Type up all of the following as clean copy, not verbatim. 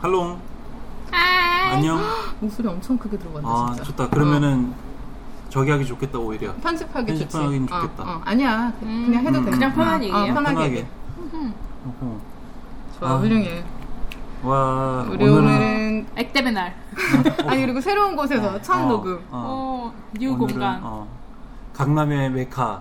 할롱. 하이. 안녕. 목소리 엄청 크게 들어간다. 아, 진짜. 좋다. 그러면은 저기 하기 좋겠다, 오히려. 편집하기 좋지. 편집하기 좋겠다. 아니야. 그냥 해도 돼. 그냥 편한 얘기예요. 편하게. 좋아, 훌륭해. 와, 우리 오늘은 액땜의 날. 아니, 그리고 새로운 곳에서 처음 녹음. 뉴 공간. 강남의 메카.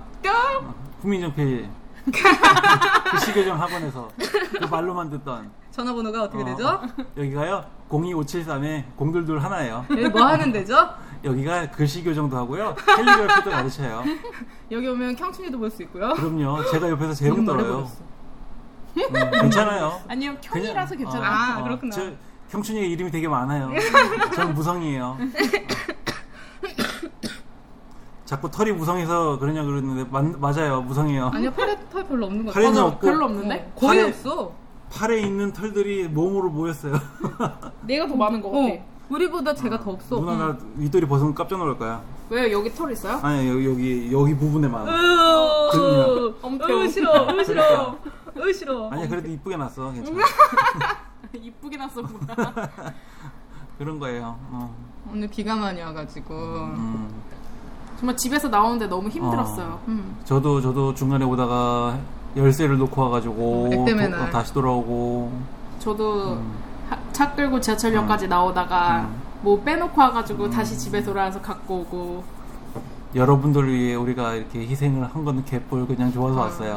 후민정 PD. 그 시교정 학원에서 그 말로만 듣던. 전화번호가 어떻게 되죠? 여기가요? 02573-022-1예요. 여기 뭐 하는 데죠? 여기가 글씨 교정도 하고요. 캘리그래피도 가르쳐요. 여기 오면 경춘이도 볼 수 있고요. 그럼요. 제가 옆에서 재롱 떨어요. 괜찮아요. 아니요. 경이라서 괜찮아요. 아, 그렇구나. 경춘이가 이름이 되게 많아요. 저는 무성이에요. 자꾸 털이 무성해서 그러냐 그러는데 맞아요. 무성해요. 아니요. 털 별로 없는 거 같아요. 털이 별로 없는데? 거의 없어. 팔에 있는 털들이 몸으로 모였어요. 내가 더 많은 것 같아. 우리보다 제가 더 없어. 누나 나 윗돌이 벗으면 깜짝 놀랄 거야. 왜요? 여기 털 있어요? 아니 여기 부분에 많아. 싫어. 아니야 그래도 이쁘게 났어. 괜찮아. 이쁘게 났었구나. 그런 거예요. 오늘 비가 많이 와가지고 정말 집에서 나오는데 너무 힘들었어요. 저도 중간에 오다가 열쇠를 놓고 와가지고 다시 돌아오고 저도 차 끌고 지하철역까지 나오다가 뭐 빼놓고 와가지고 다시 집에 돌아와서 갖고 오고 여러분들을 위해 우리가 이렇게 희생을 한 건 개뿔 그냥 좋아서 왔어요.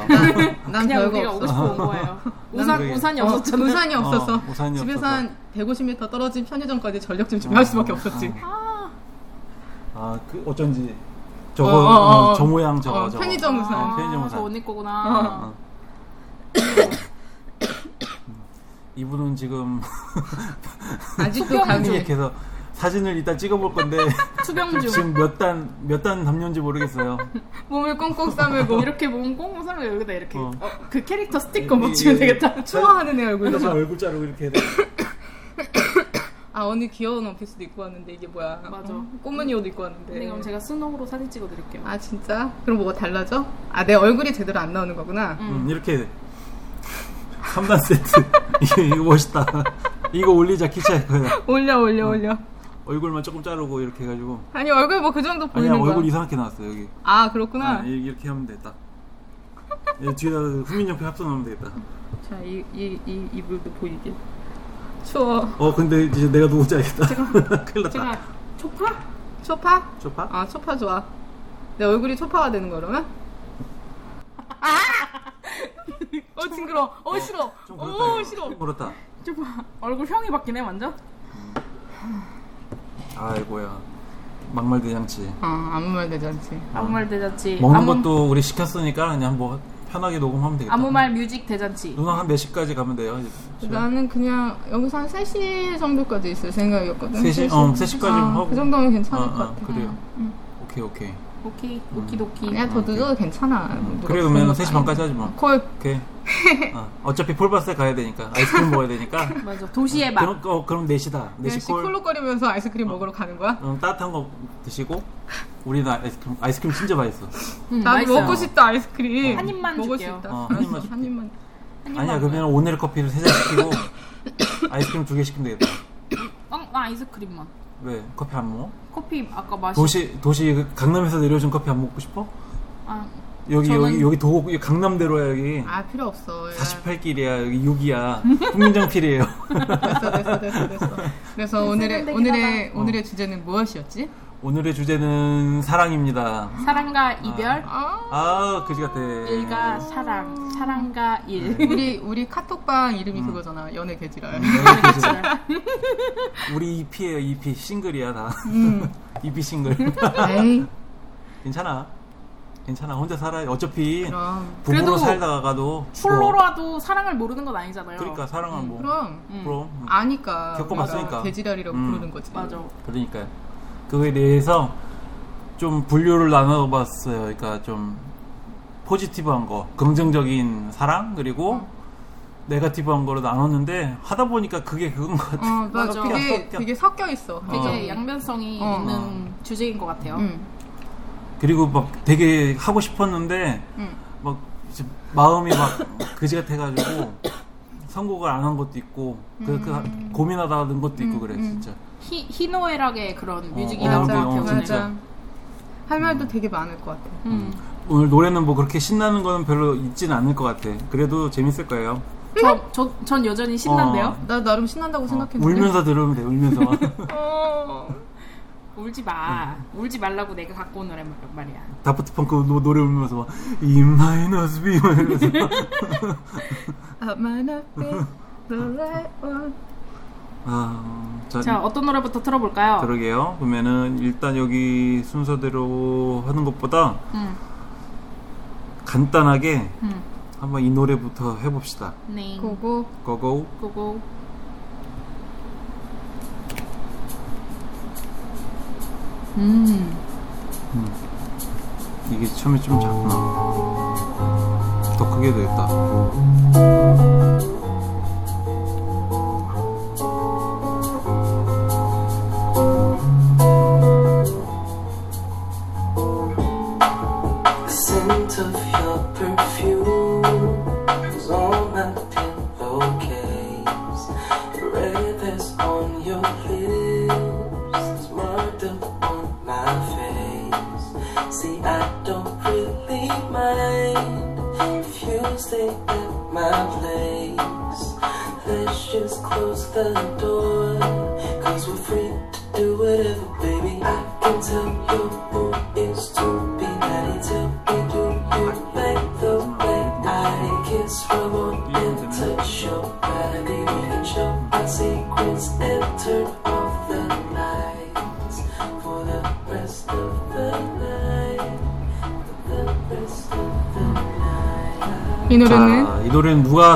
난 그냥 우리가 오고 싶어 온 거예요. 우산이 없었잖아요. 우산이 없어서 집에서 한 150m 떨어진 편의점까지 전력 좀 준비할 수밖에 없었지. 그 어쩐지 저 모양 저거. 편의점 우산. 편의점 우산. 저 언니 거구나. 이분은 지금 아직도 감기해서 사진을 이따 찍어볼 건데 투병 중. 지금 몇 단 담는지 모르겠어요. 몸을 꽁꽁 싸매고 이렇게 몸 꽁꽁 싸매고 여기다 이렇게 그 캐릭터 스티커 붙이면 되겠다. 추워하는 애 얼굴도 얼굴 자르고 이렇게 해야 돼. 아 언니 귀여운 원피스도 입고 왔는데 이게 뭐야? 맞아. 꽃무늬 옷도 입고 왔는데. 근데 그럼 제가 수능으로 사진 찍어드릴게요. 아 진짜? 그럼 뭐가 달라져? 아 내 얼굴이 제대로 안 나오는 거구나. 이렇게 3단 세트. 이거 멋있다. 이거 올리자 키차일 거야. 올려. 얼굴만 조금 자르고 이렇게 해가지고. 아니 얼굴 뭐 그 정도 보이는 거야. 아니야 얼굴 이상하게 나왔어 여기. 아 그렇구나. 아, 이렇게 하면 됐다. 뒤에다 후민정표 합성 넣으면 되겠다. 자 이 이불도 보이게. 추워. 근데 이제 내가 누군지 알겠다. 큰일 났다. 제가 초파? 아 초파 좋아. 내 얼굴이 초파가 되는 거 그러면? 아! 징그러워. 싫어. 좀 그렇다. 싫어. 그렇다. 초파. 얼굴 형이 바뀌네 완전. 아이고야. 막말대잔치. 아무 말 대잔치. 먹는 것도 우리 시켰으니까 그냥 뭐. 편하게 녹음하면 되겠다. 아무 말 뮤직 대잔치. 누나 한 몇 시까지 가면 돼요? 나는 그냥 여기서 한 3시 정도까지 있을 생각이었거든. 3시? 3시까지 하고. 그 정도면 괜찮을 것 같아. 그래요? 오케이. 그냥 더 늦어도 괜찮아. 그래, 그러면 3시 반까지 하지 마. 오케이. 어차피 폴바스에 가야 되니까. 아이스크림 먹어야 되니까. 맞아. 도시의 맛. 그럼 4시다. 4시 콜. 콜록거리면서 아이스크림 먹으러 가는 거야? 따뜻한 거 드시고. 우리는 아이스크림 진짜 맛있어. 나도 맛있어요. 먹고 싶다 아이스크림. 한 입만 먹을 줄게요. 수 있다. 한 입만. 아니야 그러면 오늘 커피를 3잔 시키고 아이스크림 2개 시키면 되겠다. 아이스크림만. 왜 커피 안 먹어? 커피 아까 마시. 도시 강남에서 내려준 커피 안 먹고 싶어? 여기 도곡 강남대로야 여기. 필요 없어. 48길이야 여기 6이야. 국민정 필이에요. 됐어. 그래서 오늘의 주제는 무엇이었지? 오늘의 주제는 사랑입니다. 사랑과 이별. 그지 같아. 일과 사랑, 사랑과 일. 네. 우리 카톡방 이름이 그거잖아. 연애 개지랄. 우리 EP예요. EP 싱글이야 다. EP 싱글. 에이. 괜찮아. 혼자 살아요. 어차피 부부로 살다가도 홀로라도 사랑을 모르는 건 아니잖아요. 그러니까 사랑은 뭐. 그럼. 아니까. 겪어봤으니까. 개지랄이라고 부르는 거지. 맞아. 그러니까요. 그거에 대해서 좀 분류를 나눠봤어요. 그러니까 좀 포지티브한 거, 긍정적인 사랑 그리고 네거티브한 거로 나눴는데 하다 보니까 그게 그건 것 같아. 맞아. 되게 섞여 있어. 되게 양면성이 있는 주제인 것 같아요. 그리고 막 되게 하고 싶었는데 막 마음이 막 그지 같아가지고. 선곡을 안 한 것도 있고 그 고민하다는 것도 있고 그래 진짜 희노애락의 그런 뮤직이 나오는 진짜 할 말도 되게 많을 것 같아. 오늘 노래는 뭐 그렇게 신나는 거는 별로 있진 않을 것 같아. 그래도 재밌을 거예요. 전 여전히 신난데요? 나 나름 신난다고 생각했는데. 울면서 들으면 돼. 울면서. 울지 마. 울지 말라고 내가 갖고 온 노래 말이야. 다프트 펑크 노래 울면서 막 In minus B 이러면서 I might not be the right one. 자, 어떤 노래부터 틀어볼까요? 그러게요. 그러면은 일단 여기 순서대로 하는 것보다 간단하게 한번 이 노래부터 해봅시다. 네. 고고. 고고. 고고. 이게 처음에 좀 작구나. 더 크게 되겠다.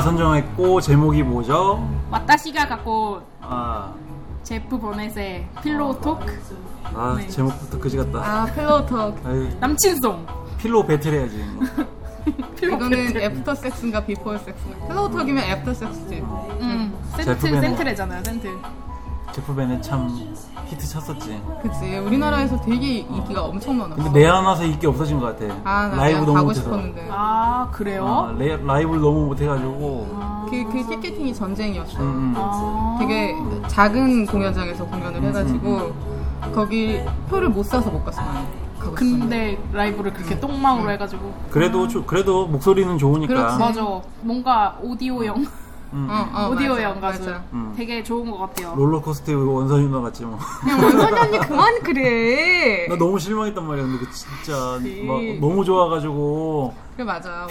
선정했고 제목이 뭐죠? 와타시가 갖고 제프 버넷의 필로우 토크. 네. 제목부터 그지 같다. 필로우 토크. 남친송. 필로우 배틀 해야지. 이거는 애프터 섹스인가 비포 섹스인가? 필로우 토크이면 애프터 섹스지. 센트래잖아요. 센트. 제프 버넷 참 히트 쳤었지. 그치. 우리나라에서 되게 인기가 엄청 많았어. 근데 내한 와서 인기 없어진 것 같아. 라이브 너무 가고 싶었는데. 그래요? 라이브를 너무 못해가지고. 그 티켓팅이 전쟁이었어. 되게 작은 공연장에서 공연을 해가지고 거기 표를 못 사서 못 갔어. 근데 싶었는데. 라이브를 그렇게 똥망으로 해가지고. 그래도 목소리는 좋으니까. 그렇지. 맞아. 뭔가 오디오형. 오디오형 가수 되게 좋은 것 같아요. 롤러코스터에 원선이 누나 같지 뭐. 원선이 언니 그만 그래. 나 너무 실망했단 말이야. 근데 진짜 막 너무 좋아가지고. 그래 맞아.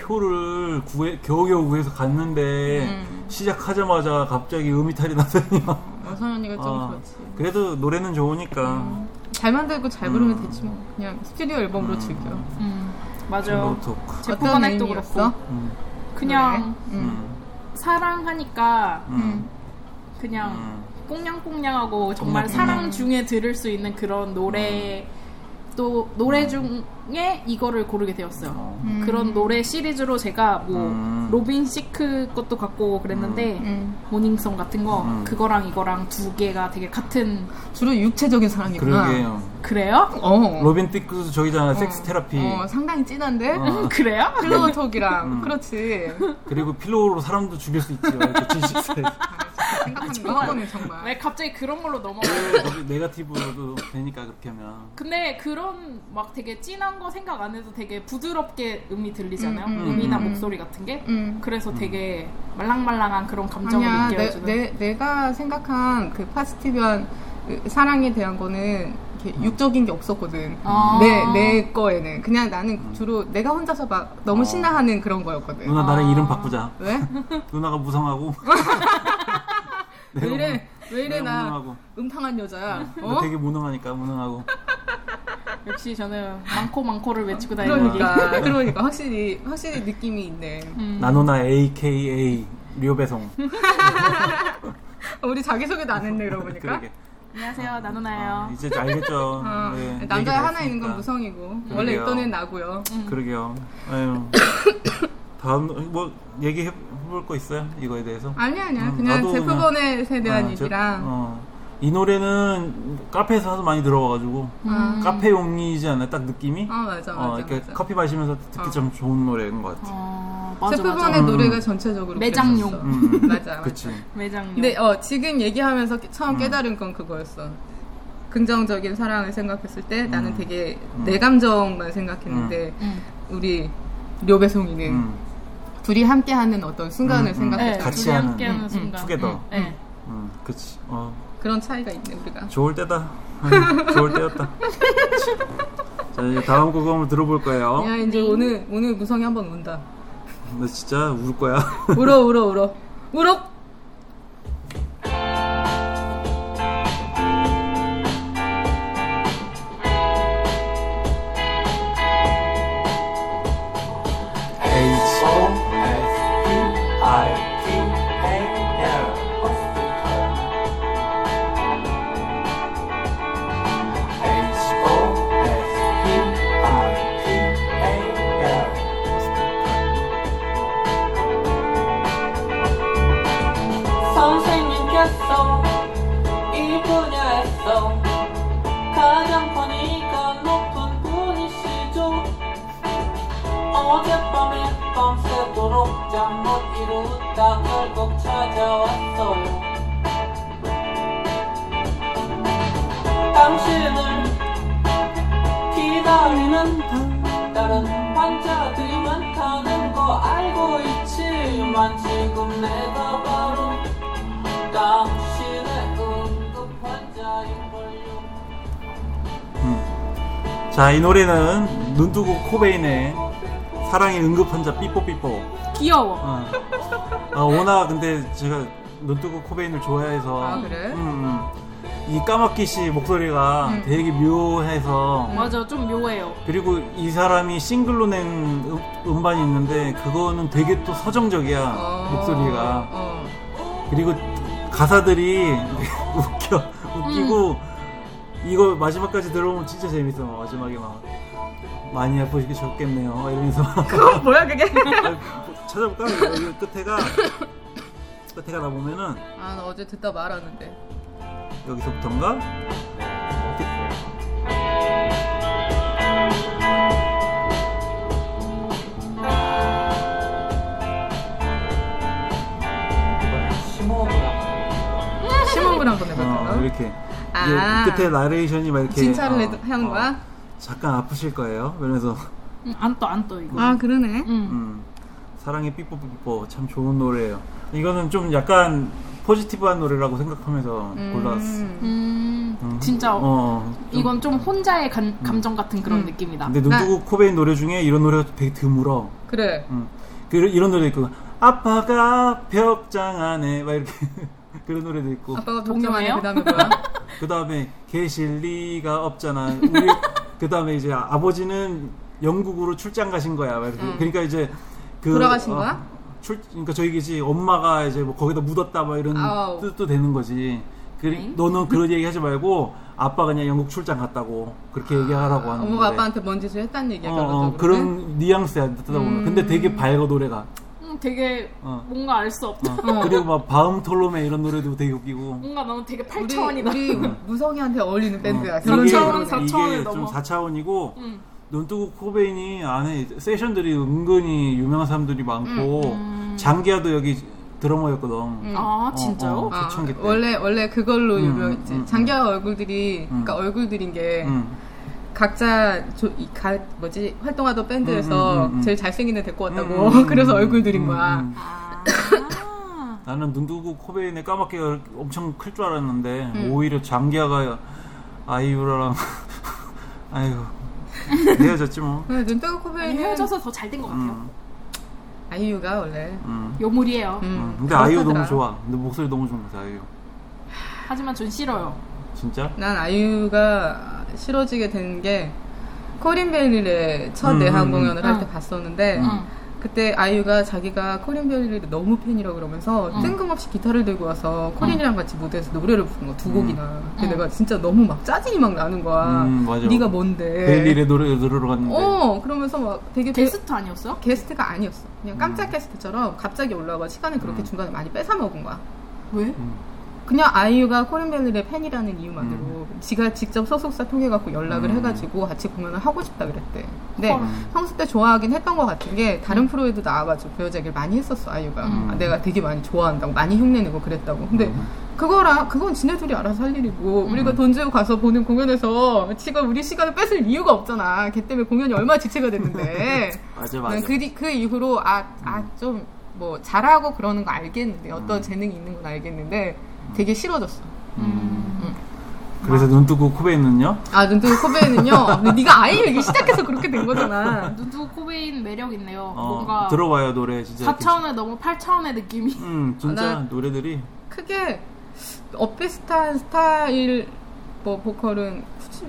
표를 겨우겨우 구해서 갔는데 시작하자마자 갑자기 음이탈이 나더니 원선이 언니가 좀 그렇지. 그래도 노래는 좋으니까 잘 만들고 잘 부르면 되지 뭐. 그냥 스튜디오 앨범으로 즐겨. 맞아. 제품 액도 그렇고. 그냥 사랑하니까 그냥 꽁냥꽁냥하고 정말 사랑 중에 들을 수 있는 그런 노래 또 노래 중에 이거를 고르게 되었어요. 그런 노래 시리즈로 제가 뭐 로빈 시크 것도 갖고 그랬는데 모닝송 같은 거 그거랑 이거랑 두 개가 되게 같은 주로 육체적인 사랑이구나. 그러게요. 그래요? 로빈 시크도 저기잖아. 섹스 테라피. 상당히 찐한데? 그래요? 필로우 톡이랑 그렇지. 그리고 필로우로 사람도 죽일 수 있지요. 76세에서 생각하는 거 정말. 왜 갑자기 그런 걸로 넘어가요? 네거티브로도 되니까 그렇게 하면. 근데 그런 막 되게 찐한 거 생각 안 해도 되게 부드럽게 음이 들리잖아요. 음이나 목소리 같은 게. 그래서 되게 말랑말랑한 그런 감정을 느껴요. 내가 생각한 그 파스티변 사랑에 대한 거는 이렇게 육적인 게 없었거든. 내 거에는 그냥 나는 주로 내가 혼자서 막 너무 신나하는 그런 거였거든. 누나 나랑 이름 바꾸자. 왜? 누나가 무성하고. 왜 이래 나 무능하고. 음탕한 여자야. 나 되게 무능하니까 무능하고. 역시 저는 많고를 외치고 다니는 게. 그러니까 확실히 느낌이 있네. 나노나 AKA 류배송. 우리 자기소개도 안 했네 이러고 보니까. 안녕하세요 나노나예요. 이제 알겠죠. 네, 남자 하나 있는 건 무성이고. 그러게요. 원래 있던 애는 나고요. 그러게요. 아유. 다음 뭐 얘기해 볼 거 있어요? 이거에 대해서? 아니야. 그냥 제프버넷에 대한 얘기랑 이 노래는 카페에서 많이 들어와가지고 카페용이지 않나 딱 느낌이? 아 맞아. 이렇게 맞아. 커피 마시면서 듣기 참 좋은 노래인 것 같아. 셰프분의 노래가 전체적으로 매장용. 맞아. 그치. 매장용. 근데 지금 얘기하면서 처음 깨달은 건 그거였어. 긍정적인 사랑을 생각했을 때 나는 되게 내 감정만 생각했는데 우리 료배송이는 둘이 함께하는 어떤 순간을 생각했어. 같이 함께하는 순간. 투게더. 그치. 그런 차이가 있네 우리가. 좋을 때다. 좋을 때였다. 자 이제 다음 곡 한번 들어볼 거예요. 야 이제 오늘 무성이 한번 운다. 나 진짜 울 거야. 울어. 자, 이 노래는 눈뜨고 코베인의 사랑의 응급환자 삐뽀삐뽀. 귀여워. 워낙 근데 제가 눈뜨고 코베인을 좋아해서. 아 그래? 이 까마귀 씨 목소리가 되게 묘해서. 맞아, 좀 묘해요. 그리고 이 사람이 싱글로 낸 음반이 있는데 그거는 되게 또 서정적이야. 목소리가. 그리고 가사들이 웃기고. 이거 마지막까지 들어보면 진짜 재밌어. 마지막에 막 많이 아프시게 적겠네요 이러면서. 그건 뭐야 그게? 찾아볼까? 여기 끝에가 나 보면은 나 어제 듣다 말았는데 여기서부터인가? 심호흡을 한번 해볼까요? 이렇게 끝에 나레이션이 막 이렇게 진찰을 한 거야? 잠깐 아프실 거예요. 그러면서 안 떠 이거. 아 그러네. 사랑의 삐뽀삐뽀 참 좋은 노래예요. 이거는 좀 약간 포지티브한 노래라고 생각하면서 골랐어. 진짜 이건 좀 혼자의 감정 같은 그런 느낌이다. 근데 눈뜨고 코베인 노래 중에 이런 노래가 되게 드물어. 그래. 이런 노래 있고 아빠가 벽장 안에 막 이렇게. 그런 노래도 있고. 아빠가 동경하네. 그 다음에 뭐야? 그 다음에 계실 리가 없잖아. 그 다음에 이제 아버지는 영국으로 출장 가신 거야. 그러니까 이제 돌아가신 거야? 그러니까 저희 이제 엄마가 이제 뭐 거기다 묻었다 막 이런 뜻도 되는 거지. 너는 그런 얘기 하지 말고 아빠 그냥 영국 출장 갔다고 그렇게 얘기하라고 하는 거야. 엄마가 아빠한테 뭔 짓을 했다는 얘기야. 그런 뉘앙스야 듣다보면. 근데 되게 밝아 노래가. 되게 뭔가 알 수 없다. 그리고 막 바움톨롬의 이런 노래도 되게 웃기고. 뭔가 너무 되게 8차원이다. 우리 무성이한테 어울리는 밴드야. 4차원을 넘어. 이게 좀 4차원이고 눈뜨고 코베인이 안에 세션들이 은근히 유명한 사람들이 많고 장기하도 여기 드러머였거든. 아 진짜요? 초창기 때. 원래 그걸로 유명했지. 장기하 얼굴들이 그러니까 얼굴들인 게. 각자 활동하던 밴드에서 제일 잘생긴 애 데리고 왔다고 그래서 얼굴 들인 거야. 나는 눈두고 코베인의 까맣게가 엄청 클 줄 알았는데 오히려 장기하가 아이유랑 아이고 헤어졌지 뭐. 눈두고 코베인 헤어져서 더 잘 된 것 같아요. 아이유가 원래 요물이에요. 근데 아이유 너무 좋아. 근데 목소리 너무 좋은 거지 아이유. 하지만 전 싫어요. 진짜? 난 아이유가 싫어지게 된 게 코린 베일의 첫 내한 공연을 할 때 봤었는데 그때 아이유가 자기가 코린 베일리를 너무 팬이라고 그러면서 뜬금없이 기타를 들고 와서 코린이랑 같이 무대에서 노래를 부른 거 두 곡이나. 근데 내가 진짜 너무 막 짜증이 막 나는 거야. 네가 뭔데 베일리의 노래를 들으러 갔는데 그러면서 막 되게 게스트 아니었어? 게스트가 아니었어. 그냥 깜짝 게스트처럼 갑자기 올라와 시간을 그렇게 중간에 많이 뺏어먹은 거야. 왜? 그냥 아이유가 코린벨의 팬이라는 이유만으로 지가 직접 소속사 통해갖고 연락을 해가지고 같이 공연을 하고 싶다 그랬대. 근데 평소 때 좋아하긴 했던 것 같은 게 다른 프로에도 나와가지고 그 여자 얘기를 많이 했었어, 아이유가. 내가 되게 많이 좋아한다고, 많이 흉내내고 그랬다고. 근데 그건 지네들이 알아서 할 일이고, 우리가 돈 주고 가서 보는 공연에서 지가 우리 시간을 뺏을 이유가 없잖아. 걔 때문에 공연이 얼마나 지체가 됐는데. 맞아. 그 이후로, 좀, 뭐, 잘하고 그러는 거 알겠는데, 어떤 재능이 있는 건 알겠는데, 되게 싫어졌어. 그래서 눈 뜨고 코베인은요? 눈 뜨고 코베인은요? 네가 아이 얘기 시작해서 그렇게 된 거잖아. 눈 뜨고 코베인 매력 있네요. 뭔가 들어봐요, 노래 진짜. 4차원에 넘어 8차원의 느낌이. 진짜 노래들이 크게 엇비슷한 스타일 뭐 보컬은 굳이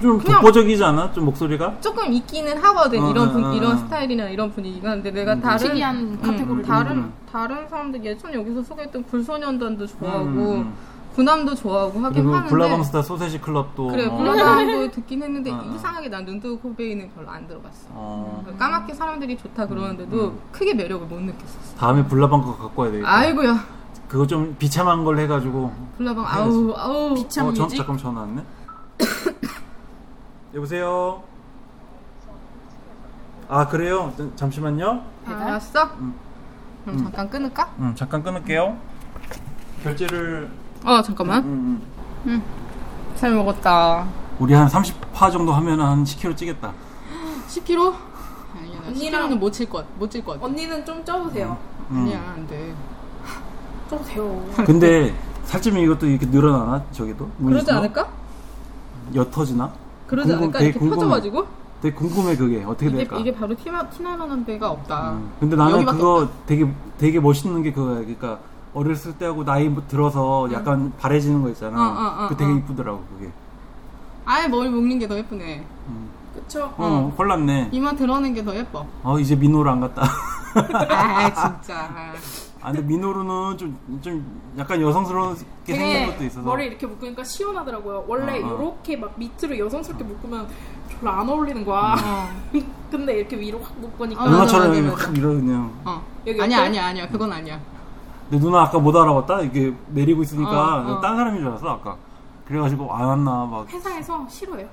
좀 독보적이지 않아? 좀 목소리가? 조금 있기는 하거든. 이런 스타일이나 이런 분위기가. 근데 내가 특이한 카테고리 다른 사람들 예전에 여기서 소개했던 불소년단도 좋아하고 군함도 좋아하고 하긴 하는데 블라방스타 소세지 클럽도 그래 블라방스도 듣긴 했는데 이상하게 난 눈뜨고 코베인은 별로 안 들어봤어. 까맣게 사람들이 좋다 그러는데도 크게 매력을 못 느꼈었어. 다음에 블라방 거 갖고 와야 되겠다. 아이고야 그거 좀 비참한 걸 해가지고 블라방 해야지. 아우 비참 뮤직 잠깐 전화 왔네. 여보세요. 그래요? 잠시만요. 알았어? 그럼 잠깐 끊을까? 잠깐 끊을게요. 결제를 잠깐만. 잘 먹었다. 우리 한 30파 정도 하면 한 10kg 찌겠다. 10kg? 아니야, 언니랑 10kg는 못 찔 것 같아. 언니는 좀 쪄보세요. 아니야, 안 돼. 쪄보세요. 근데 살찌면 이것도 이렇게 늘어나나? 저기도? 그러지 않을까? 옅어지나? 그러지 않을까? 이렇게 펴져가지고? 되게 궁금해, 그게. 어떻게 될까? 이게 바로 티나만한 데가 없다. 근데 나는 그거 없다. 되게 멋있는 게 그거야. 그러니까 어렸을 때하고 나이 들어서 약간 바래지는 거 있잖아. 그 되게 이쁘더라고 그게. 아예 머리 묶는 게 더 예쁘네. 그쵸? 골랐네. 이마 드러낸 게 더 예뻐. 이제 미노로 안 갔다. 진짜. 근데 미노루는 좀 약간 여성스럽게 생긴 것도 있어서 머리 이렇게 묶으니까 시원하더라고요. 원래 이렇게 막 밑으로 여성스럽게 묶으면 별로 안 어울리는 거야. 근데 이렇게 위로 확 묶으니까 누나처럼 확 밀어 그냥. 아니야 그건 아니야. 근데 누나 아까 못 알아봤다? 이게 내리고 있으니까 딴 사람인 줄 알았어 아까. 그래가지고 안 왔나 막. 회사에서 싫어해요.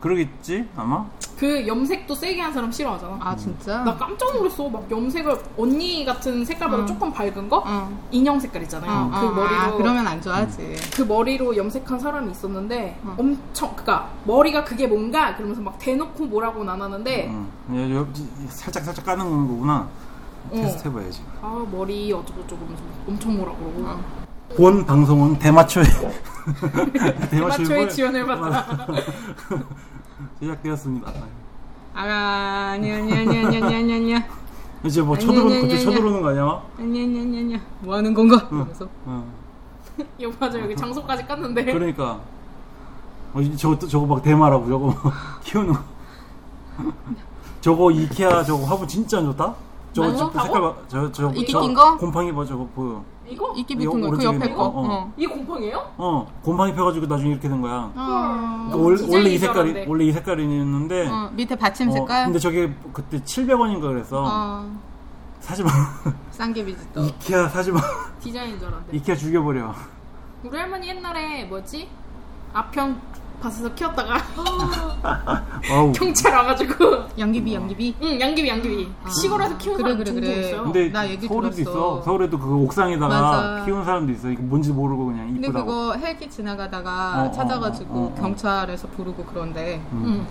그러겠지 아마. 그 염색도 세게 한 사람 싫어하잖아. 진짜? 나 깜짝 놀랐어. 막 염색을 언니 같은 색깔보다 조금 밝은 거? 인형 색깔 있잖아요. 그 머리로 그러면 안 좋아하지. 그 머리로 염색한 사람이 있었는데 엄청 그러니까 머리가 그게 뭔가 그러면서 막 대놓고 뭐라고는 안 하는데 살짝 까는 거구나. 테스트 해봐야지. 머리 어쩌고저쩌고 엄청 뭐라 그러고. 본 방송은 대마초의 지원을 받아 제작되었습니다. 아니야. 이제 뭐 쳐들어오는 거 아니야? 아니야. 뭐 하는 건가? 그래서. 맞아 여기 장소까지 깠는데. 그러니까. 저거 막 대마라고 저거 키우는 거. 저거 이케아 저거 화분 진짜 안 좋다. 저거 색깔 봐. 저 이끼 낀 거? 곰팡이 봐 저거 보여. 이거? 이끼 밑은 거. 그 옆에 거. 이게 곰팡이에요? 곰팡이 펴가지고 나중에 이렇게 된 거야. 그러니까 원래 이 색깔이었는데. 밑에 받침 색깔? 근데 저게 그때 700원인가 그래서. 사지마. 싼 게 비지떠. 이케아 사지마. 디자인 줄 알았는데. 이케아 죽여버려. 우리 할머니 옛날에 아평 밭에서 키웠다가. 경찰 와가지고. 양귀비. 응, 양귀비. 시골에서 키운 사람 그래. 있어요. 근데 나 얘기 서울에도 들었어. 서울에도 그 옥상에다가 키운 사람도 있어. 이게 뭔지 모르고 그냥 이쁘다고. 근데 그거 헬기 지나가다가 찾아가지고 경찰에서 부르고 그런데.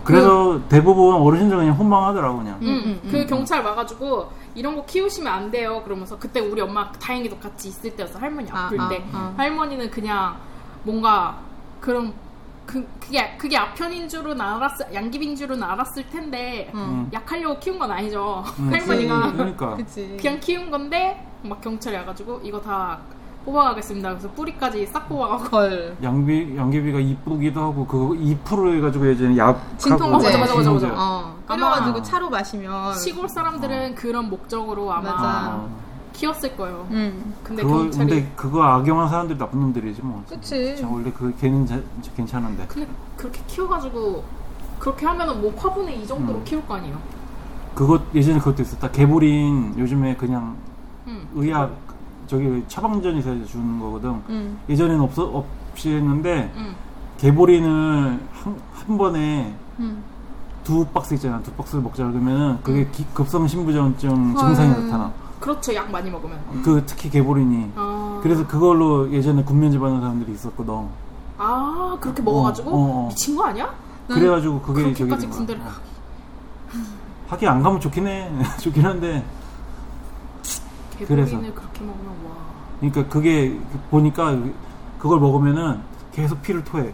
그래서 대부분 어르신들 그냥 혼방하더라고 그냥. 그 경찰 와가지고 이런 거 키우시면 안 돼요. 그러면서 그때 우리 엄마 다행히도 같이 있을 때였어. 할머니 아플 때. 할머니는 그냥 뭔가 그런. 그게 아편인 줄은 양귀비인 줄은 알았을 텐데 약하려고 키운 건 아니죠. 할머니가 그러니까. 그냥 키운 건데 막 경찰이 와가지고 이거 다 뽑아가겠습니다. 그래서 뿌리까지 싹 뽑아가고. 양귀비가 이쁘기도 하고 그거 2% 해가지고 예전에 진통제. 맞아. 끓여가지고 차로 마시면 시골 사람들은 그런 목적으로 아마 키웠을 거예요. 근데 경찰이. 근데 그거 악용한 사람들이 나쁜 놈들이지 뭐. 그치. 원래 그 걔는 괜찮은데. 근데 그렇게 키워가지고 그렇게 하면은 뭐 화분에 이 정도로 키울 거 아니에요. 예전에 그것도 있었다. 개보린 요즘에 그냥 의학 저기 처방전에서 주는 거거든. 예전에는 없이 했는데 개보린을 한 번에 두 박스 있잖아. 두 박스를 먹자 그러면은 그게 급성 신부전증 증상이 나타나. 그렇죠. 약 많이 먹으면. 그 특히 개보린이. 아. 그래서 그걸로 예전에 군면제 받는 사람들이 있었거든. 아 그렇게 먹어가지고 미친 거 아니야? 그래가지고 그게 그렇게까지 군대를 가기. 하긴 안 가면 좋긴 해. 좋긴 한데. 개보린을 그래서. 그렇게 먹으면 와. 그러니까 그게 보니까 그걸 먹으면은 계속 피를 토해.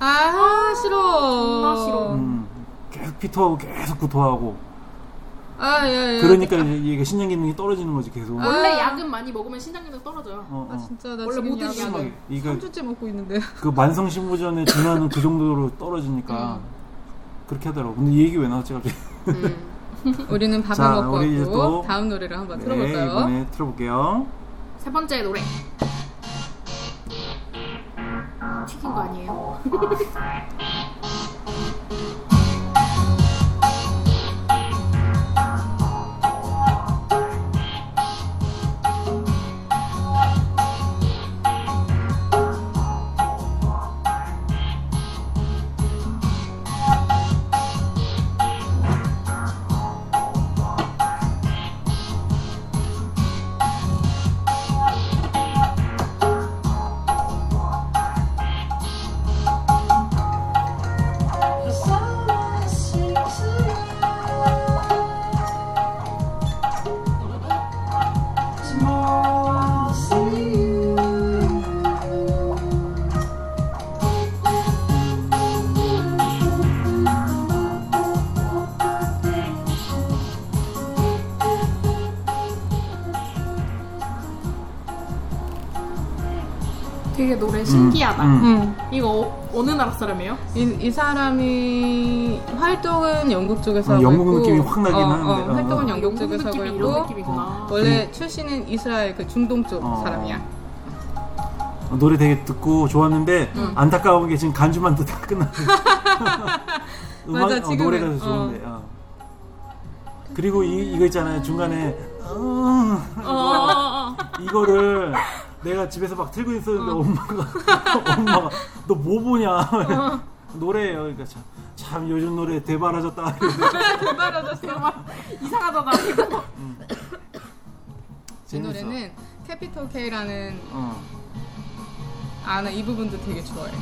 아 싫어. 아 싫어. 계속 피토하고 계속 구토하고. 아 예. 예. 그러니까 이게 신장 기능이 떨어지는 거지 계속. 원래 약은 많이 먹으면 신장 기능 떨어져요. 아 진짜 나 원래 모든 약은 3주째 먹고 있는데. 그 만성 신부전의 진화는 그 정도로 떨어지니까 그렇게 하더라고. 근데 이 얘기 왜 나왔지 갑자기? 우리는 밥을 자, 먹고 우리 왔고 다음 노래를 한번 들어볼까요? 이번에 틀어볼게요. 세 번째 노래. 튀긴 거 아니에요? 노래 신기하다. 이거 어느 나라 사람이에요? 이 사람이 활동은 영국 쪽에서 하고 영국 있고, 느낌이 확 나긴 하는데 활동은 영국 쪽에서 하고 있고 원래 출신은 이스라엘 그 중동 쪽 사람이야. 노래 되게 듣고 좋았는데 안타까운 게 지금 간주만 듣다 끝났어. 맞아 지금 노래가 좋은데. 그리고 이거 있잖아요 중간에 이거를 내가 집에서 막 틀고 있었는데 엄마가 너 뭐 보냐 노래예요. 그러니까 참 요즘 노래 대바라졌다. 대바라졌어. 이상하다 나. 이 노래는 캐피털 K라는 나 이 부분도 되게 좋아해.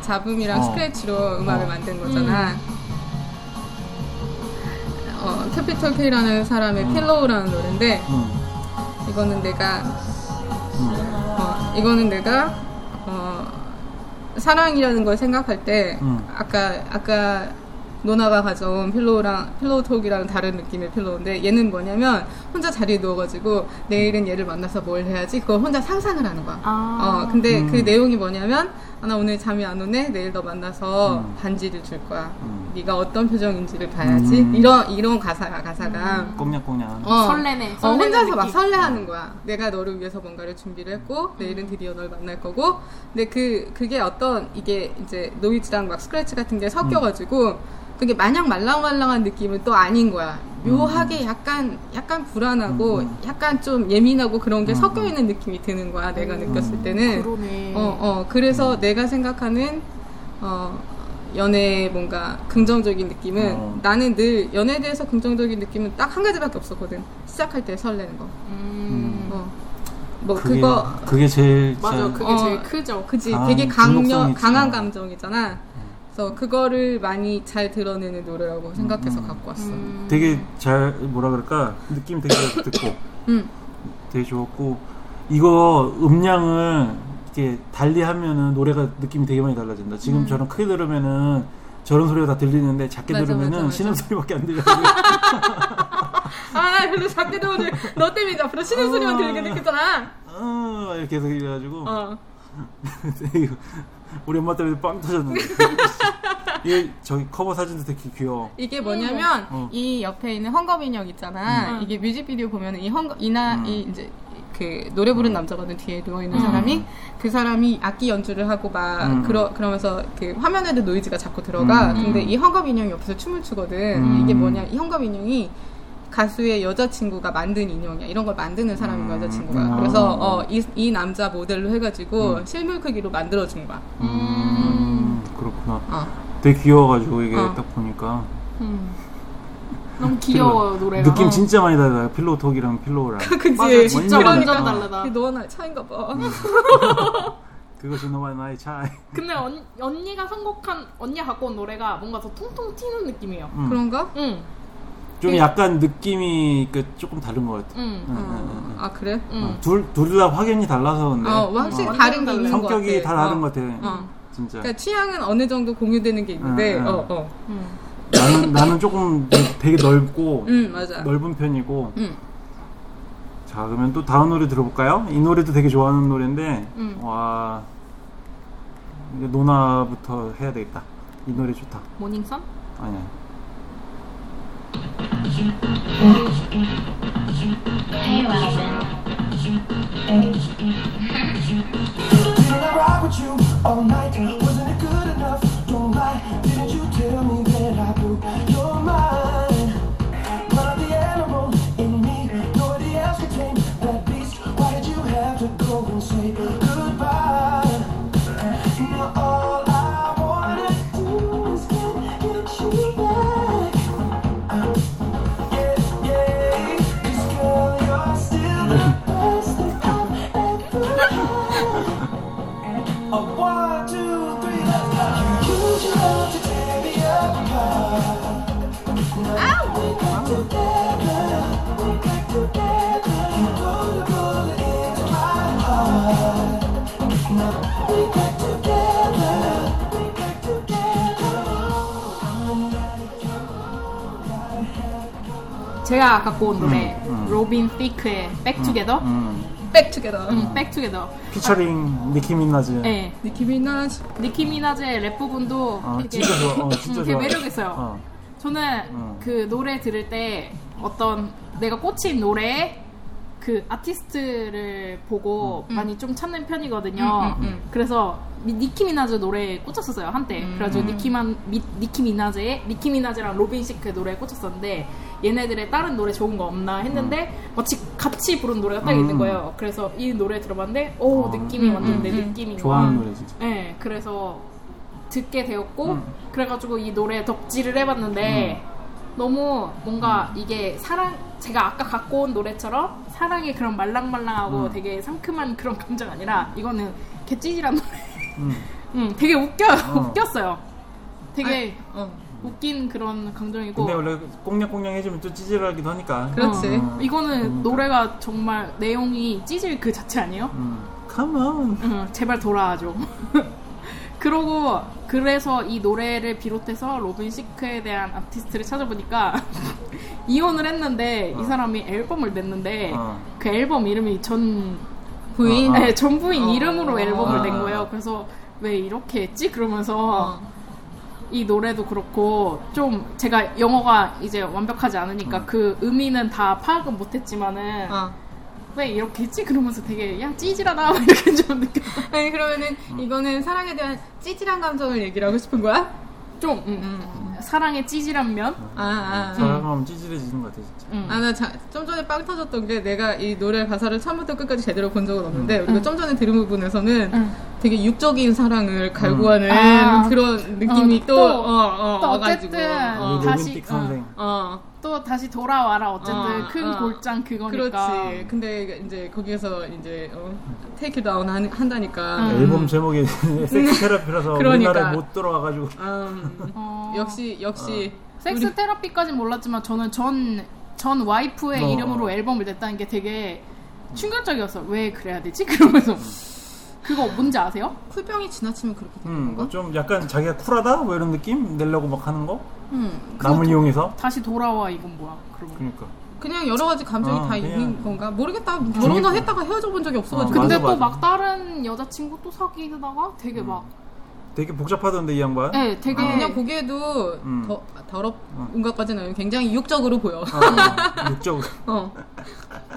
잡음이랑 스크래치로 음악을 만든 거잖아. 캐피털 K라는 사람의 필로우라는 노래인데. 이거는 내가 사랑이라는 걸 생각할 때 아까 노나가 가져온 필로우톡이랑 다른 느낌의 필로우인데 얘는 뭐냐면 혼자 자리에 누워가지고 내일은 얘를 만나서 뭘 해야지 그걸 혼자 상상을 하는 거야. 근데 그 내용이 뭐냐면 나 오늘 잠이 안 오네 내일 너 만나서 반지를 줄 거야. 네가 어떤 표정인지를 봐야지. 이런 가사가 꽁냥꽁냥 설레네. 혼자서 느낌. 막 설레하는 거야. 내가 너를 위해서 뭔가를 준비를 했고 내일은 드디어 널 만날 거고. 근데 그게 어떤 이게 이제 노이즈랑 막 스크래치 같은 게 섞여가지고 그게 마냥 말랑말랑한 느낌은 또 아닌 거야. 묘하게 약간 불안하고 약간 좀 예민하고 그런 게 섞여 있는 느낌이 드는 거야. 내가 느꼈을 때는. 그러네. 그래서 내가 생각하는 연애의 뭔가 긍정적인 느낌은 나는 늘 연애에 대해서 긍정적인 느낌은 딱 한 가지밖에 없었거든. 시작할 때 설레는 거. 그게 제일 맞아. 그게 제일 크죠. 그지. 되게 강한 감정이잖아. 그래서 그거를 많이 잘 드러내는 노래라고 생각해서 갖고 왔어. 되게 잘 뭐라 그럴까 느낌 되게 잘 듣고 되게 좋았고 이거 음량을 이렇게 달리 하면은 노래가 느낌이 되게 많이 달라진다. 지금처럼 크게 들으면은 저런 소리가 다 들리는데 작게 들으면은 신음소리밖에 안 들려. 아 근데 작게 들으면 너 때문이지 앞으로 신음소리만 들리게 느꼈잖아. 이렇게 계속 이래가지고 우리 엄마 때문에 빵 터졌는데. 이 저기 커버 사진도 되게 귀여워. 이게 뭐냐면 이 옆에 있는 헝겊 인형 있잖아. 이게 뮤직비디오 보면 이 헝겊이나 이 이제 그 노래 부른 남자거든. 뒤에 누워 있는 사람이 그 사람이 악기 연주를 하고 막 그러면서 그 화면에도 노이즈가 자꾸 들어가. 근데 이 헝겊 인형이 옆에서 춤을 추거든. 이게 뭐냐? 이 헝겊 인형이 가수의 여자친구가 만든 인형이야. 이런 걸 만드는 사람인 거야, 여자친구가. 그래서 이 남자 모델로 해가지고 실물 크기로 만들어준 거야. 그렇구나. 되게 귀여워가지고 이게 딱 보니까 너무 귀여워. 노래가 느낌 진짜 많이 달라. 필로톡이랑 필로우랑. 그치. 맞아, 진짜 완전 달라. 너나 차인가 봐. 그것이 너와 나의 차이. 근데 언니가 선곡한, 언니가 갖고 온 노래가 뭔가 더 통통 튀는 느낌이에요. 그런가? 응. 좀 약간 느낌이 조금 다른 것 같아. 아 그래? 둘 다 확연히 달라서 근데. 확실히 다른 게 있는 것 같아. 성격이 다 다른 것 같아. 진짜. 그러니까 취향은 어느 정도 공유되는 게 있는데. 나는 조금 되게 넓고 맞아. 넓은 편이고. 자 그러면 또 다음 노래 들어볼까요? 이 노래도 되게 좋아하는 노래인데 와 이제 노나부터 해야 되겠다. 이 노래 좋다. 모닝선? 아니야. Hey Robin. 제가 갖고 온 노래 로빈 피크의 백투게더. 백투게더. 백투게더. 피처링 니키 미나즈. 네. 니키 미나즈의 랩 부분도 되게, 진짜 되게 매력있어요. 저는 그 노래 들을 때 어떤 내가 꽂힌 노래에 그 아티스트를 보고 많이 좀 찾는 편이거든요. 그래서 니키 미나즈 노래에 꽂혔었어요 한때. 그래가지고 니키 미나즈랑 로빈 시크의 노래에 꽂혔었는데 얘네들의 다른 노래 좋은 거 없나 했는데 마치 같이 부른 노래가 딱 있는 거예요. 그래서 이 노래 들어봤는데 오 느낌이 완전 내 느낌인 거야. 좋아하는 노래 진짜. 네, 그래서 듣게 되었고 그래가지고 이 노래에 덕질을 해봤는데 너무 뭔가 이게 사랑, 제가 아까 갖고 온 노래처럼 사랑의 그런 말랑말랑하고 되게 상큼한 그런 감정 아니라 이거는 개찌질한 노래. 되게 웃겼어요. 되게 웃긴 그런 감정이고. 근데 원래 꽁냥꽁냥 해주면 또 찌질하기도 하니까. 그렇지. 이거는 노래가 정말 내용이 찌질 그 자체 아니에요? Come on. 제발 돌아와줘. 그래서 이 노래를 비롯해서 로빈 시크에 대한 아티스트를 찾아보니까 이혼을 했는데 이 사람이 앨범을 냈는데 그 앨범 이름이 전 부인 이름으로 앨범을 낸 거예요. 그래서 왜 이렇게 했지? 그러면서 이 노래도 그렇고 좀 제가 영어가 이제 완벽하지 않으니까 그 의미는 다 파악은 못했지만은 왜 이렇게 했지? 그러면서 되게 야 찌질하다 이렇게 좀 느껴. 아니 그러면은 이거는 사랑에 대한 찌질한 감정을 얘기를 하고 싶은 거야? 좀 사랑의 찌질한 면? 사랑하면 찌질해지는 것 같아 진짜. 나 좀 전에 빵 터졌던 게 내가 이 노래 가사를 처음부터 끝까지 제대로 본 적은 없는데 우리가 좀 전에 들은 부분에서는 되게 육적인 사랑을 갈구하는 그런 느낌이 또 어쨌든 다시 또 다시 돌아와라 어쨌든 큰 골장 그거니까. 그렇지. 근데 이제 거기에서 이제 테이크 다운 한다니까. 앨범 제목이 섹스 테라피라서 그러니까. 우리나라에 못 들어와가지고. 역시 섹스 테라피까지는 몰랐지만 저는 전 와이프의 이름으로 앨범을 냈다는 게 되게 충격적이었어요. 왜 그래야 되지? 그러면서. 그거 뭔지 아세요? 쿨병이 지나치면 그렇게 되는 건가? 좀 약간 자기가 쿨하다? 뭐 이런 느낌? 내려고 막 하는 거? 남을 이용해서? 다시 돌아와 이건 뭐야? 그러니까 그냥 여러 가지 감정이 다 있는 건가? 모르겠다. 결혼을 했다가 헤어져 본 적이 없어가지고 근데 또 막 다른 여자친구 또 사귀다가 되게 막 되게 복잡하던데 이 양반? 네 되게 그냥 보기에도 더럽은가까지는 굉장히 육적으로 보여. 육적으로?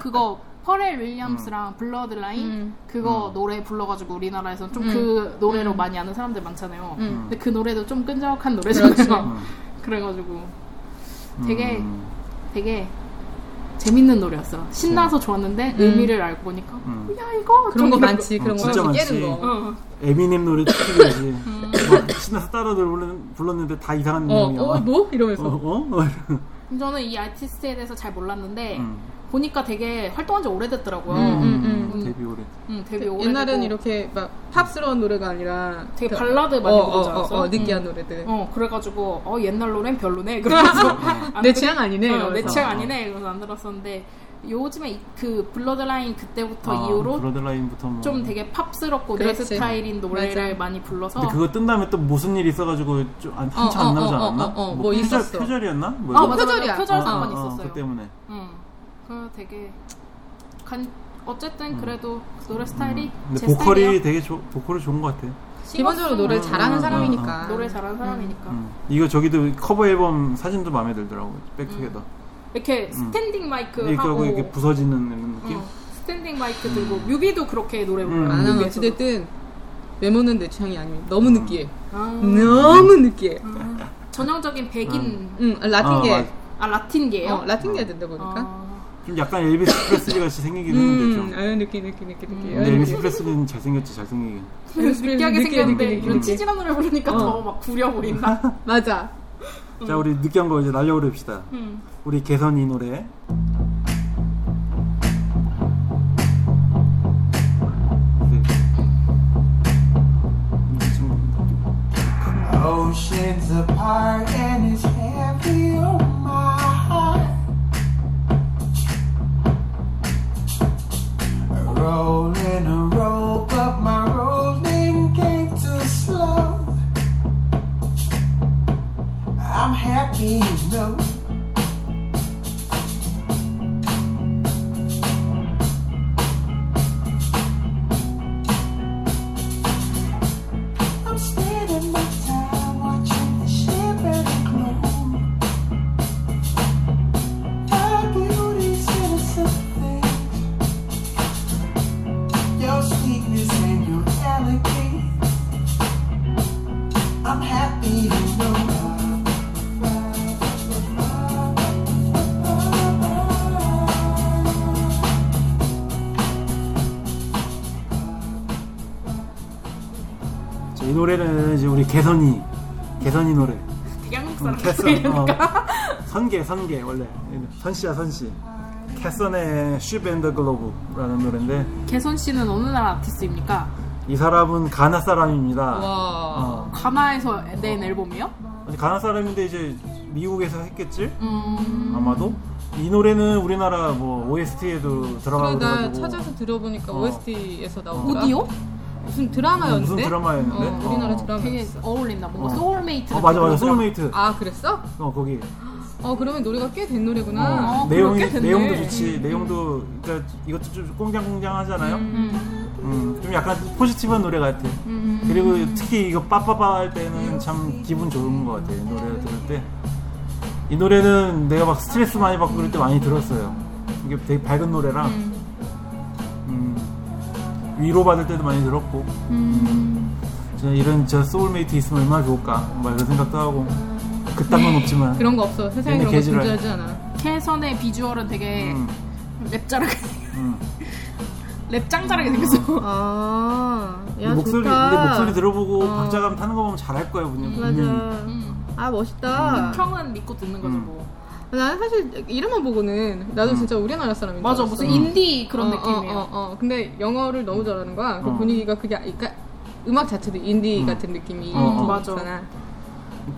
그거 퍼렐 윌리엄스랑 블러드라인 그거 노래 불러가지고 우리나라에서 좀 그 노래로 많이 아는 사람들 많잖아요. 근데 그 노래도 좀 끈적한 노래잖아요. 그래가지고 되게 재밌는 노래였어. 신나서 좋았는데 의미를 알고 보니까 야 이거 그런 거 많지. 그런 거 깨는 거. 에미넴 노래 특이하지. 신나서 따라 불렀는데 다 이상한 내용이야. 뭐? 이러면서. 저는 이 아티스트에 대해서 잘 몰랐는데 보니까 되게 활동한 지 오래됐더라고요. 데뷔 오래. 데뷔 오래. 옛날에는 이렇게 막 팝스러운 노래가 아니라 되게 발라드 많이 부르잖아요. 느끼한 노래들. 그래가지고 옛날 노래는 별로네. 그래서 내 취향 아니네. 내 취향 아니네. 그래서 안 들었었는데 요즘에 그 블러드라인 그때부터 이후로 블러드라인부터 뭐. 좀 되게 팝스럽고 내 스타일인 노래를 많이 불러서. 근데 그거 뜬 다음에 또 무슨 일이 있어가지고 좀 한참 안 나오지 않았나? 뭐 있었어. 표절이었나? 표절이야. 표절 사건 있었어요. 그것 때문에. 그 되게 어쨌든 그래도 노래 스타일이 제 보컬이 스타일이야? 되게 보컬이 좋은 것 같아요. 기본적으로 노래 잘하는 사람이니까. 노래 잘하는 사람이니까. 이거 저기도 커버 앨범 사진도 마음에 들더라고. 백투게더. 이렇게 스탠딩 마이크 하고 이렇게 부서지는 느낌. 스탠딩 마이크 들고 뮤비도 그렇게 노래 부르는. 어찌됐든 외모는 내 취향이 아니에요. 너무 느끼해. 너무 느끼해. 전형적인 백인. 라틴계. 라틴계예요. 라틴계야 된다 보니까. 좀 약간 엘비스 프레슬리 같이 생기긴 했는데 좀. 느끼해. 근데 엘비스 프레슬리는 잘생겼지, 잘생기긴. 느끼하게 생겼는데 이런 치질한 노래 부르니까 더 막 구려 보인다. 맞아. 자, 우리 느끼한 거 이제 날려버립시다. 우리 개선 이 노래. Oceans apart and it's heavy on my heart. Rolling a roll, but my rolling came too slow. I'm happy, you know. 개선이 노래. 되게 한국 사람 개선이니까. 선계 원래 선씨야 선씨. 개선의 Ship and the Globe라는 노래인데. 개선 씨는 어느 나라 아티스트입니까? 이 사람은 가나 사람입니다. 가나에서 낸 앨범이요? 아니, 가나 사람인데 이제 미국에서 했겠지? 아마도. 이 노래는 우리나라 뭐 OST에도 들어가고. 나 찾아서 들어보니까 OST에서 나오더라. 오디오? 무슨 드라마였는데? 우리나라 드라마 되게 어울린다. 뭔가 소울메이트. 맞아 소울메이트. 아 그랬어? 거기. 그러면 노래가 꽤 된 노래구나. 내용도 좋지. 내용도 그러니까 이것도 좀 꽁장꽁장하잖아요. 좀 약간 포지티브한 노래 같아. 그리고 특히 이거 빠빠빠 할 때는 참 기분 좋은 것 같아. 노래를 들을 때. 이 노래는 내가 막 스트레스 많이 받고 그럴 때 많이 들었어요. 이게 되게 밝은 노래랑. 위로받을 때도 많이 들었고 이런 소울메이트 있으면 얼마나 좋을까 막 이런 생각도 하고 그딴 건 없지만 그런 거 없어. 세상에 그런 거 존재하지 않아. 캐선의 비주얼은 되게 랩짱잘하게 생겼어. 목소리 들어보고 박자감 타는 거 보면 잘할 거야 분명히. 멋있다. 평은 믿고 듣는 거죠 뭐. 나는 사실 이름만 보고는 나도 진짜 우리나라 사람인 줄 알았어. 맞아 무슨 인디 그런 느낌이에요. 근데 영어를 너무 잘하는 거야. 그 분위기가 그게 그러니까 음악 자체도 인디 같은 느낌이 있잖아.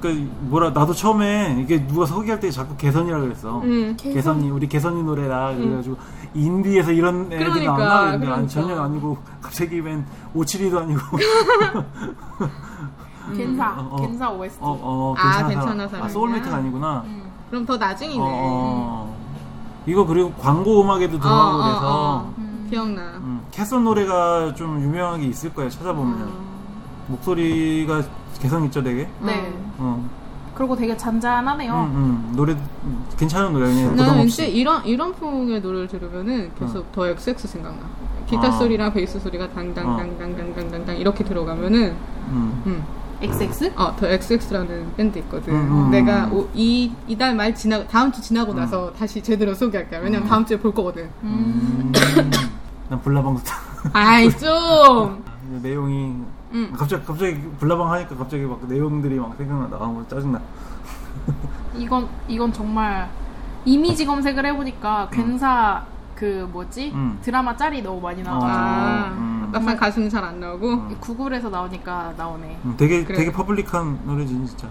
그러니까 나도 처음에 이게 누가 소개할 때 자꾸 개선이라 그랬어. 개선이 우리 개선이 노래라 그래가지고 인디에서 이런 애들이 나오나 근데 전혀 아니고 갑자기 웬 오칠이도 아니고. 괜사 OST. 괜찮아 사람. 소울메이트가 아니구나. 그럼 더 나중이네. 이거 그리고 광고 음악에도 들어가고 그래서 기억나. 캐선 노래가 좀 유명한 게 있을 거예요. 찾아보면 목소리가 개성 있죠, 되게. 네. 그리고 되게 잔잔하네요. 노래 괜찮은 노래네요. 나는 왠지 이런 풍의 노래를 들으면은 계속 더 XX 생각나. 기타 소리랑 베이스 소리가 당당당당당당당 이렇게 들어가면은. XX? 더 XX라는 밴드 있거든. 내가 이달 말 다음 주 지나고 나서 다시 제대로 소개할게. 왜냐면 다음 주에 볼 거거든. 난 불나방도 아이 좀 내용이 갑자기 불나방 하니까 갑자기 막 내용들이 막 생각나. 아, 짜증나. 이건 정말 이미지 검색을 해보니까 괜사 그 뭐지 드라마 짤이 너무 많이 나와서 막상 가수는 잘 안 나오고 구글에서 나오니까 나오네. 되게 그래. 되게 퍼블릭한 노래지 진짜.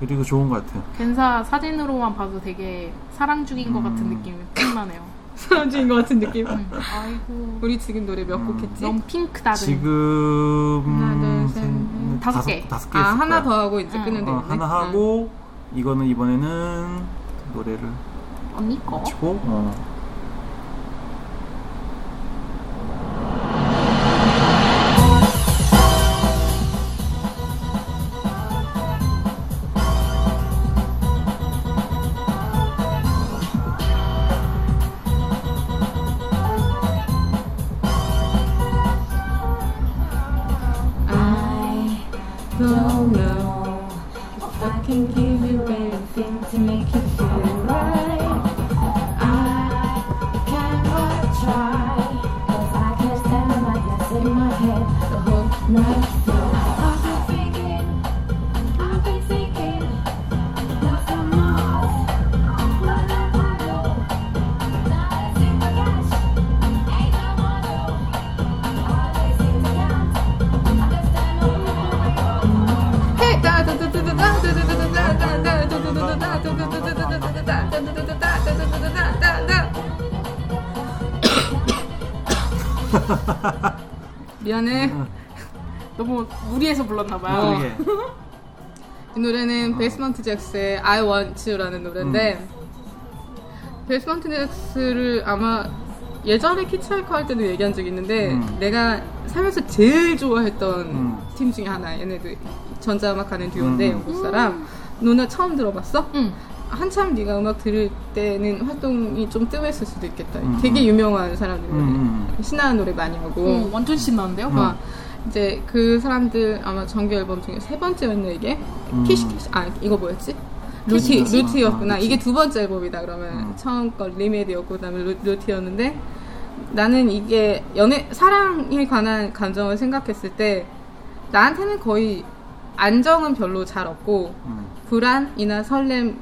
그리고 좋은 것 같아요. 괜사 사진으로만 봐도 되게 사랑 중인 것 같은 느낌이 풍나네요. 사랑 중인 것 같은 느낌. 아이고 우리 지금 노래 몇 곡 했지? 너무 핑크다. 지금 하나 둘 셋 다섯 개 하나 더 하고 이제 끊으면 되겠네. 하나 하고 이거는 이번에는 노래를 언니 거 치고 미안해. 너무 무리해서 불렀나봐요. 이 노래는 베이스먼트 잭스의 I Want You라는 노래인데 베이스먼트 잭스를 아마 예전에 키치하이커 할 때도 얘기한 적이 있는데 내가 살면서 제일 좋아했던 팀 중에 하나. 얘네도 전자음악 하는 듀오인데 영국 사람. 너나 처음 들어봤어? 응. 한참 네가 음악 들을 때는 활동이 좀 뜸했을 수도 있겠다. 되게 유명한 사람들 신나는 노래 많이 하고 완전 신나는데요? 이제 그 사람들 아마 정규 앨범 중에 세 번째였나 이게? 키시키시 이거 뭐였지? 루티였구나. 이게 두 번째 앨범이다 그러면. 처음 거 리메디였고 그다음에 루티였는데 나는 이게 사랑에 관한 감정을 생각했을 때 나한테는 거의 안정은 별로 잘 없고 불안이나 설렘에서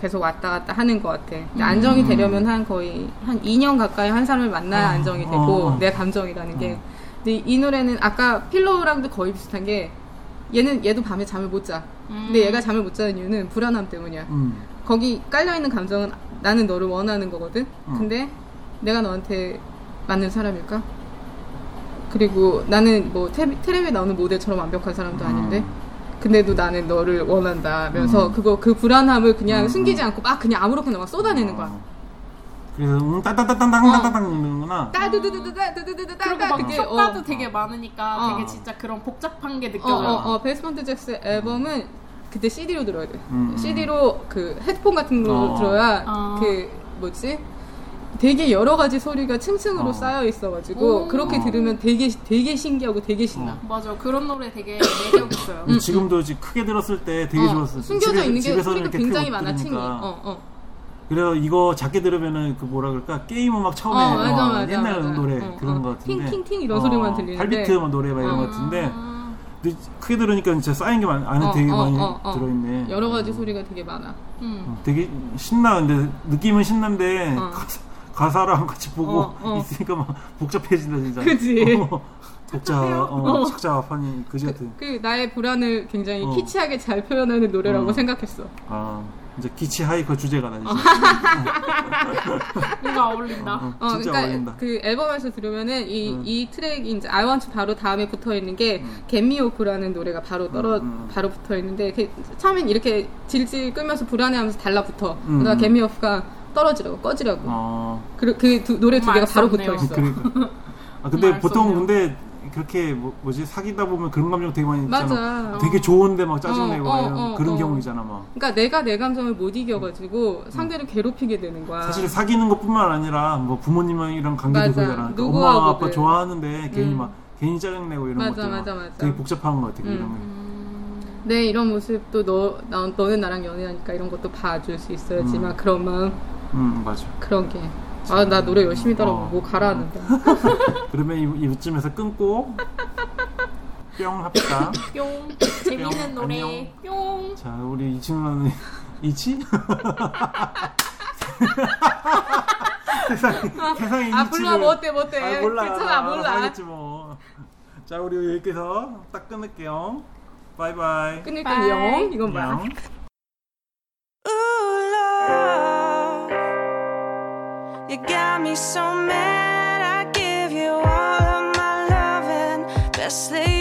계속 왔다 갔다 하는 것 같아. 안정이 되려면 거의 한 2년 가까이 한 사람을 만나야 안정이 되고 내 감정이라는 게. 근데 이 노래는 아까 필로우랑도 거의 비슷한 게 얘도 밤에 잠을 못 자. 근데 얘가 잠을 못 자는 이유는 불안함 때문이야. 거기 깔려있는 감정은 나는 너를 원하는 거거든. 근데 내가 너한테 맞는 사람일까? 그리고 나는 뭐 텔레비에 나오는 모델처럼 완벽한 사람도 아닌데 근데도 나는 너를 원한다면서 그 불안함을 그냥 숨기지 않고 막 그냥 아무렇게나 막 쏟아내는 거야. 그래서 따따따따땅땅땅땅 이러는구나. 따두두두두두두두두두두두. 그게 효과도 되게 많으니까 되게 진짜 그런 복잡한 게 느껴져요. 베이스먼트 잭스 앨범은 그때 CD로 들어야 돼. CD로 그 헤드폰 같은 걸로 들어야 그 뭐지? 되게 여러 가지 소리가 층층으로 쌓여 있어가지고 그렇게 들으면 되게 신기하고 되게 신나. 맞아, 그런 노래 되게 매력 있어요. 지금도 크게 들었을 때 되게 좋았어요. 숨겨져 있는 게 소리가 굉장히 많아 층이. 그래서 이거 작게 들으면은 게임 음악 처음에 맞아, 옛날 노래 그런 거 같은데 팅팅팅 이런 소리만 들리는데 발비트 막 노래 막 이런 거 같은데 크게 들으니까 진짜 쌓인 게 안에 되게 많이 들어있네. 여러 가지 소리가 되게 많아. 되게 신나. 근데 느낌은 신난데 가사랑 같이 보고 있으니까 막 복잡해진다 진짜. 그치. 착잡하니 그지 같은. 그 나의 불안을 굉장히 키치하게 잘 표현하는 노래라고 생각했어. 이제 키치하이커 주제가 나지. 뭔가 어울린다. 진짜 그러니까 어울린다. 그 앨범에서 들으면은 이 트랙이 이제 I Want You 바로 다음에 붙어 있는 게 Get Me Off라는 노래가 바로 붙어 있는데 처음엔 이렇게 질질 끌면서 불안해하면서 달라붙어. 그러니까 Get Me Off가 떨어지라고 꺼지라고. 그 노래 두 개가 바로 붙어 있어. 그러니까. 근데 보통 근데 그렇게 뭐지 사귀다 보면 그런 감정 되게 많이 있잖아. 맞아. 되게 좋은데 막 짜증내고 그런 경우이잖아 막. 그러니까 내가 내 감정을 못 이겨가지고 상대를 괴롭히게 되는 거야. 사실 사귀는 것뿐만 아니라 뭐 부모님이랑 관계도 그러잖아. 그러니까 엄마 아빠 좋아하는데 괜히 막 짜증내고 이런 것들. 맞아. 되게 복잡한 거 같아. 이런 거. 내 이런 모습도 너는 나랑 연애하니까 이런 것도 봐줄 수 있어야지만 그런 마음. 맞아. 그런 게. 아, 나 노래 열심히 따라하고 뭐 가라앉는다. 그러면 이쯤에서 끊고 뿅 합시다. 뿅. 재밌는 노래. 안녕. 뿅. 자, 우리 이친구는 이치? 세상에 아, 이치를. 몰라, 뭐 어때. 아, 몰라. 괜찮아, 몰라. 알겠지 뭐. 자, 우리 여기서 딱 끊을게요. 바이바이. 끊을게요. 이건 뭐야? You got me so mad, I give you all of my loving, best